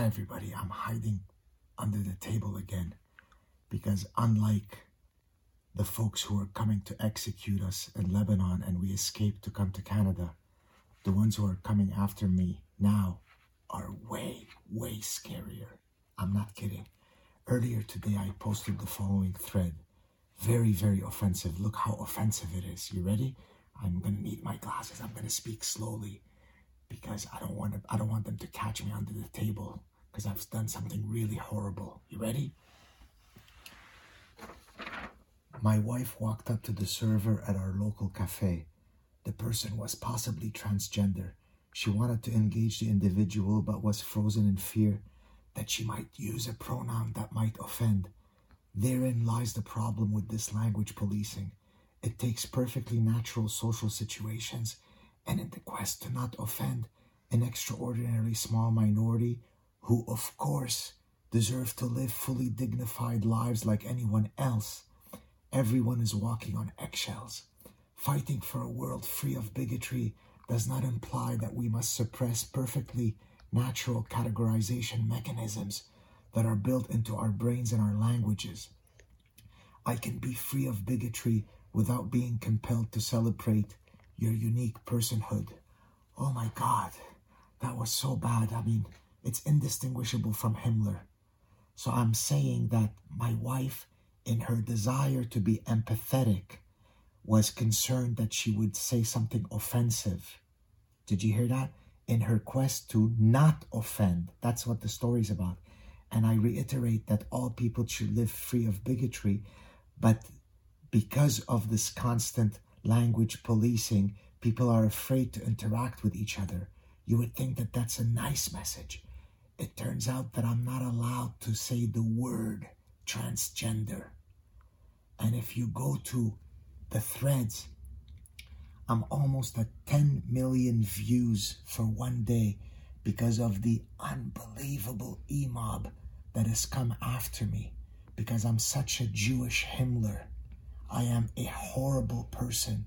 Hi everybody, I'm hiding under the table again because unlike the folks who were coming to execute us in Lebanon and we escaped to come to Canada, the ones who are coming after me now are way, way scarier. I'm not kidding. Earlier today, I posted the following thread. Very, very offensive. Look how offensive it is. You ready? I'm going to need my glasses. I'm going to speak slowly because I don't want them to catch me under the table because I've done something really horrible. You ready? My wife walked up to the server at our local cafe. The person was possibly transgender. She wanted to engage the individual but was frozen in fear that she might use a pronoun that might offend. Therein lies the problem with this language policing. It takes perfectly natural social situations and in the quest to not offend an extraordinarily small minority who, of course, deserve to live fully dignified lives like anyone else. Everyone is walking on eggshells. Fighting for a world free of bigotry does not imply that we must suppress perfectly natural categorization mechanisms that are built into our brains and our languages. I can be free of bigotry without being compelled to celebrate your unique personhood. Oh my God, that was so bad. I mean, it's indistinguishable from Himmler. So I'm saying that my wife, in her desire to be empathetic, was concerned that she would say something offensive. Did you hear that? In her quest to not offend. That's what the story's about. And I reiterate that all people should live free of bigotry, but because of this constant language policing, people are afraid to interact with each other. You would think that that's a nice message. It turns out that I'm not allowed to say the word transgender. And if you go to the threads, I'm almost at 10 million views for one day because of the unbelievable e-mob that has come after me because I'm such a Jewish Himmler. I am a horrible person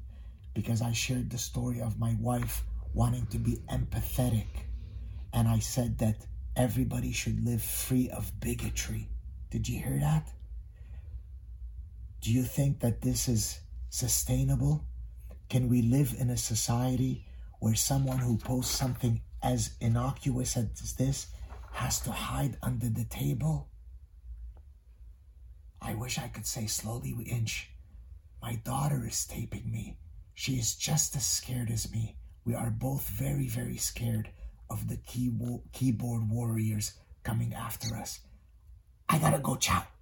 because I shared the story of my wife wanting to be empathetic. And I said that everybody should live free of bigotry. Did you hear that? Do you think that this is sustainable? Can we live in a society where someone who posts something as innocuous as this has to hide under the table? I wish I could say slowly we inch. My daughter is taping me. She is just as scared as me. We are both very, very scared of the keyboard warriors coming after us. I gotta go, ciao.